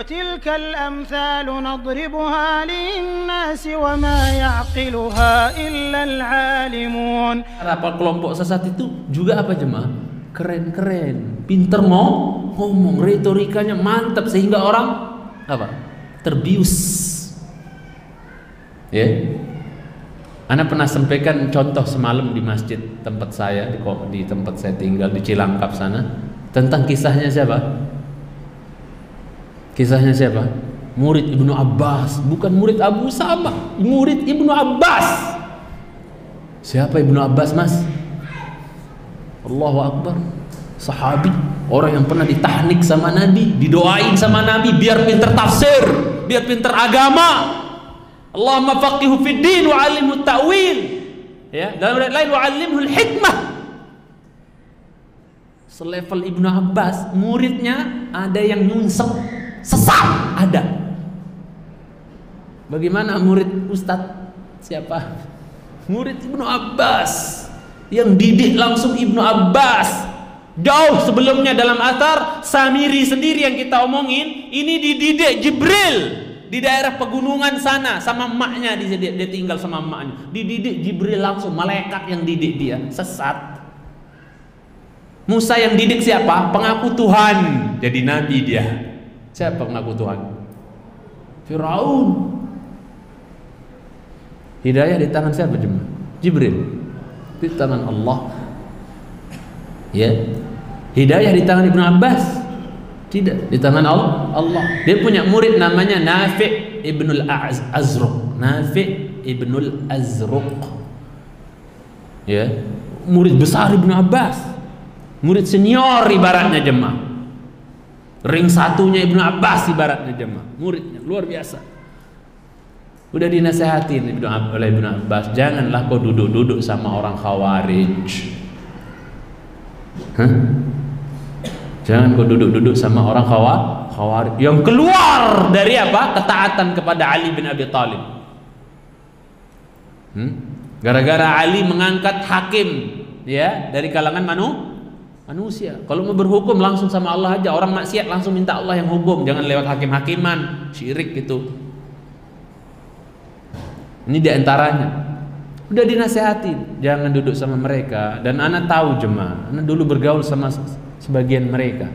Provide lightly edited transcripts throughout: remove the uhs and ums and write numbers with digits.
وتلك الأمثال نضربها للناس وما يعقلها إلا العالمون. Apa kelompok sesat itu juga apa jemaah? Keren-keren, pinter ngomong, retorikanya mantap sehingga orang apa? Terbius. Ya. Yeah. Ana pernah sampaikan contoh semalam di masjid tempat saya, di tempat saya tinggal di Cilangkap sana, tentang kisahnya siapa? Kisahnya siapa? Murid Ibnu Abbas, bukan murid Abu Sa'ab, murid Ibnu Abbas. Siapa Ibnu Abbas, Mas? Allahu Akbar. Sahabi, orang yang pernah ditahnik sama Nabi, didoain sama Nabi biar pintar tafsir, biar pintar agama. Allahumma faqihu fid din wa 'allimhu ta'wil. Ya, dalam riwayat lain wa 'allimhu al-hikmah. Selevel Ibnu Abbas, muridnya ada yang nyungsep, sesat ada. Bagaimana murid Ustadz siapa? Murid Ibnu Abbas yang didik langsung Ibnu Abbas. Jauh sebelumnya dalam athar Samiri sendiri yang kita omongin, ini dididik Jibril di daerah pegunungan sana sama emaknya, dia tinggal sama emaknya. Dididik Jibril langsung, malaikat yang didik dia, sesat. Musa yang didik siapa? Pengaku Tuhan, jadi nabi dia. Siapa pengaku Tuhan? Firaun. Hidayah di tangan siapa jemaah? Jibril. Di tangan Allah. Ya. Hidayah di tangan Ibnu Abbas? Tidak, di tangan Allah. Dia punya murid namanya Nafi' Ibnu Al-Azraq. Nafi' Ibnu Al-Azraq. Ya. Murid besar Ibnu Abbas. Murid senior ibaratnya jemaah. Ring satunya Ibnu Abbas ibaratnya jemaah, muridnya luar biasa. Udah dinasehatin oleh Ibnu Abbas, janganlah kau duduk-duduk sama orang Khawarij. Hah? Jangan kau duduk-duduk sama orang Khawarij yang keluar dari apa? Ketaatan kepada Ali bin Abi Talib. Gara-gara Ali mengangkat hakim, ya, dari kalangan manusia. Kalau mau berhukum langsung sama Allah aja. Orang maksiat langsung minta Allah yang hukum, jangan lewat hakim-hakiman, syirik gitu. Ini diantaranya. Udah dinasehatin, jangan duduk sama mereka. Dan anak tahu jemaah, anak dulu bergaul sama sebagian mereka,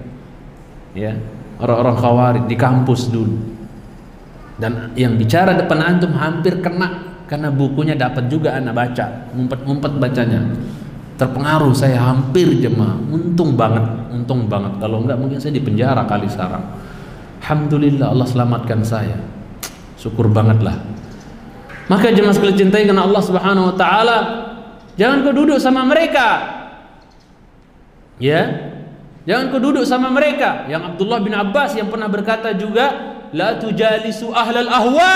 ya, orang-orang Khawarij di kampus dulu. Dan yang bicara depan antum hampir kena, karena bukunya dapat juga anak baca, ngumpet-ngumpet bacanya. Terpengaruh saya hampir jemaah, untung banget. Kalau enggak mungkin saya di penjara kali sekarang. Alhamdulillah Allah selamatkan saya, syukur banget lah. Maka jemaah sekalian cintai karena Allah Subhanahu Wa Taala, jangan kau duduk sama mereka, ya, jangan kau duduk sama mereka. Yang Abdullah bin Abbas yang pernah berkata juga, la tujalisu ahlal ahwa,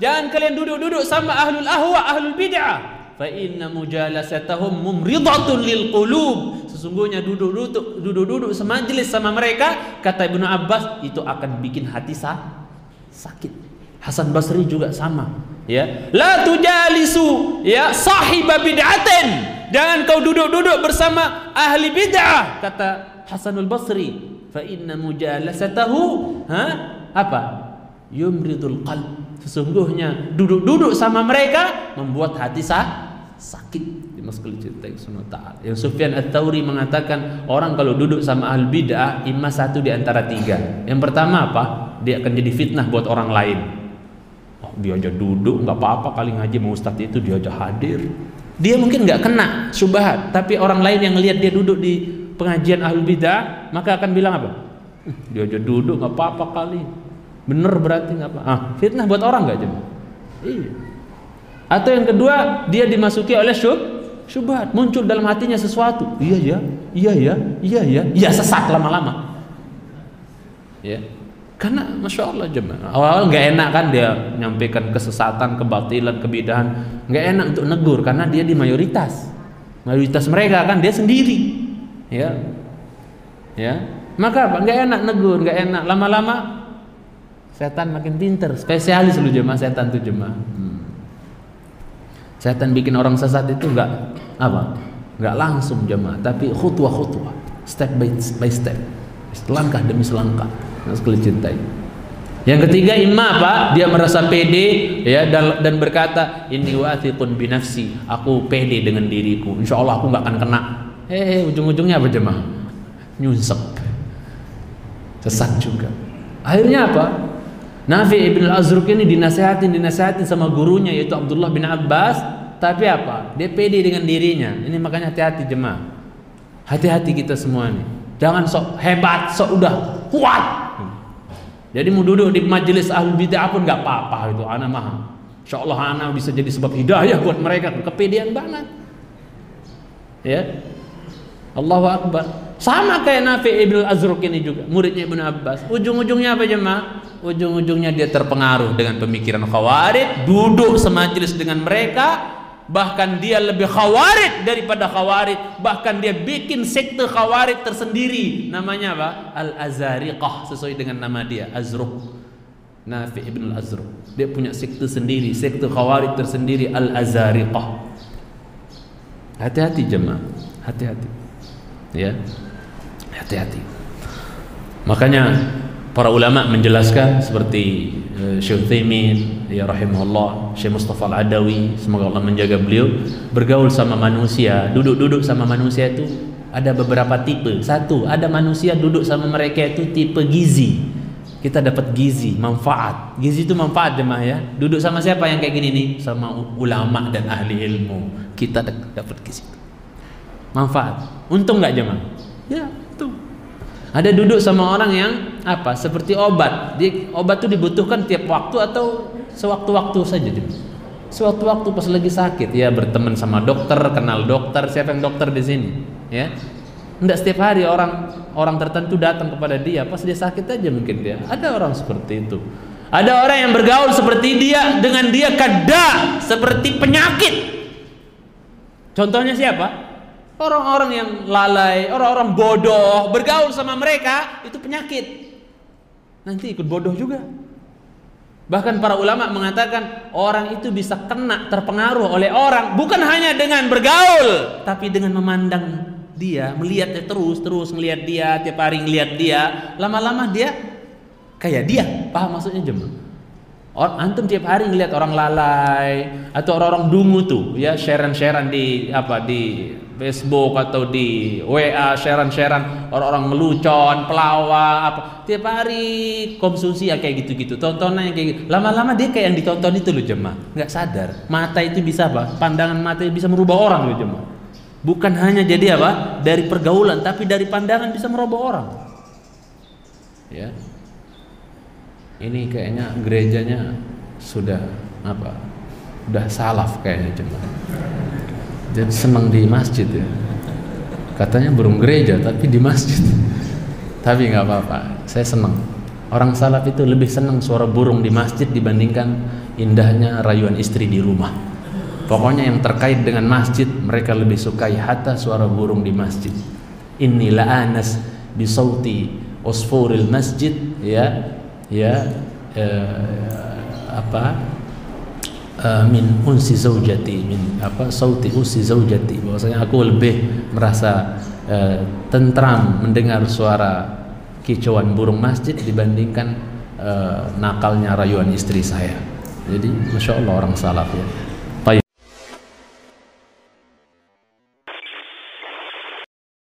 jangan kalian duduk-duduk sama ahlul ahwa, ahlul bid'ah. Fa inna mujalasatahum mumridatun lil qulub. Sesungguhnya duduk-duduk semajlis sama mereka, kata Ibnu Abbas, itu akan bikin hati sakit. Hasan Basri juga sama, ya. La tujalisu ya sahiba bid'atin. Jangan kau duduk-duduk bersama ahli bid'ah, kata Hasanul Basri. Fa inna mujalasatahu apa? Yumridul qalb. Sesungguhnya duduk-duduk sama mereka membuat hati sakit. Yang Sufyan ats-Tsauri mengatakan, orang kalau duduk sama ahl bid'ah imma satu di antara tiga. Yang pertama apa? Dia akan jadi fitnah buat orang lain. Oh, dia aja duduk nggak apa-apa kali ngaji sama ustadz itu, dia aja hadir. Dia mungkin nggak kena syubhat, tapi orang lain yang lihat dia duduk di pengajian ahl bid'ah maka akan bilang apa? Dia aja duduk nggak apa-apa kali. Bener berarti nggak apa? Fitnah buat orang nggak jemaah? Iya. Atau yang kedua, dia dimasuki oleh syubhat, muncul dalam hatinya sesuatu. Iya, sesat lama-lama. Ya, karena masya Allah jemaah, awal-awal nggak enak kan dia nyampaikan kesesatan, kebatilan, kebidahan, nggak enak untuk negur karena dia di mayoritas mereka kan, dia sendiri. Ya, maka nggak enak negur, nggak enak. Lama-lama setan makin pinter, spesialis lu jemaah, setan tuh jemaah. Setan bikin orang sesat itu nggak langsung jemaah, tapi khutwa-khutwa, step by step, langkah demi selangkah. Harus kalian cintai. Yang ketiga, imma apa? Dia merasa pede ya, dan berkata, inni wathiqun bi nafsi, aku pede dengan diriku, insyaallah aku nggak akan kena. Ujung-ujungnya apa jemaah? Nyunsep, sesat juga. Akhirnya apa? Nafi' Ibnu Al-Azraq ini dinasehatin sama gurunya yaitu Abdullah bin Abbas, tapi apa? Dia pede dengan dirinya. Ini makanya hati-hati jemaah. Hati-hati kita semua nih. Jangan sok hebat, sok udah kuat. Jadi mau duduk di majelis ahlul bid'ah pun nggak apa-apa itu, ana mah insyaallah ana bisa jadi sebab hidayah buat mereka, kepedean banget. Ya. Allahu akbar. Sama kayak Nafi' Ibnu Al-Azraq ini juga, muridnya Ibnu Abbas. Ujung-ujungnya apa jemaah? Ujung-ujungnya dia terpengaruh dengan pemikiran Khawarij, duduk semajelis dengan mereka, bahkan dia lebih Khawarij daripada Khawarij, bahkan dia bikin sekte Khawarij tersendiri, namanya apa? Al-Azariqah, sesuai dengan nama dia, Azraq. Nafi' Ibnu Al-Azraq dia punya sekte sendiri, sekte Khawarij tersendiri, Al-Azariqah. Hati-hati jemaah, hati-hati ya, hati-hati. Makanya para ulama menjelaskan seperti Sheikh Thamir ya rahimahullah, Sheikh Mustafa Al-Adawi, semoga Allah menjaga beliau, bergaul sama manusia, duduk-duduk sama manusia itu ada beberapa tipe. Satu, ada manusia duduk sama mereka itu tipe gizi. Kita dapat gizi, manfaat. Gizi itu manfaat jemaah ya. Duduk sama siapa yang kayak gini nih? Sama ulama dan ahli ilmu. Kita dapat gizi. Manfaat. Untung nggak jemaah? Ya, untung. Ada duduk sama orang yang apa? Seperti obat. Obat itu dibutuhkan tiap waktu atau sewaktu-waktu saja? Sewaktu-waktu pas lagi sakit ya, berteman sama dokter, kenal dokter. Siapa yang dokter di sini? Ya. Enggak setiap hari orang tertentu datang kepada dia, pas dia sakit aja mungkin dia. Ada orang seperti itu. Ada orang yang bergaul seperti dia, dengan dia kada seperti penyakit. Contohnya siapa? Orang-orang yang lalai, orang-orang bodoh, bergaul sama mereka itu penyakit. Nanti ikut bodoh juga. Bahkan para ulama mengatakan orang itu bisa kena terpengaruh oleh orang, bukan hanya dengan bergaul, tapi dengan memandang dia, melihatnya terus melihat dia, tiap hari ngelihat dia, lama-lama dia kayak dia. Paham maksudnya jemaah? Antum tiap hari ngelihat orang lalai atau orang-orang dungu tuh ya, sharean di apa, di Facebook atau di WA, sharean orang-orang melucon, pelawak apa, tiap hari konsumsi ya kayak gitu-gitu, tontonan yang kayak gitu. Lama-lama dia kayak yang ditonton itu loh jemaah, nggak sadar. Mata itu bisa apa? Pandangan mata itu bisa merubah orang loh jemaah. Bukan hanya jadi apa? Dari pergaulan, tapi dari pandangan bisa merubah orang. Ya. Ini kayaknya gerejanya sudah apa? Udah salaf kayaknya jemaah. Jadi senang di masjid ya. Katanya belum gereja tapi di masjid. Tapi nggak apa-apa. Saya senang. Orang salaf itu lebih senang suara burung di masjid dibandingkan indahnya rayuan istri di rumah. Pokoknya yang terkait dengan masjid mereka lebih sukai, hatta suara burung di masjid. Inni la'anas bisauti usfuril masjid ya. Min unsi zaujati, min apa sauti unsi zaujati, bahwasanya aku lebih merasa tentram mendengar suara kicauan burung masjid dibandingkan nakalnya rayuan istri saya. Jadi masya Allah orang salaf ya.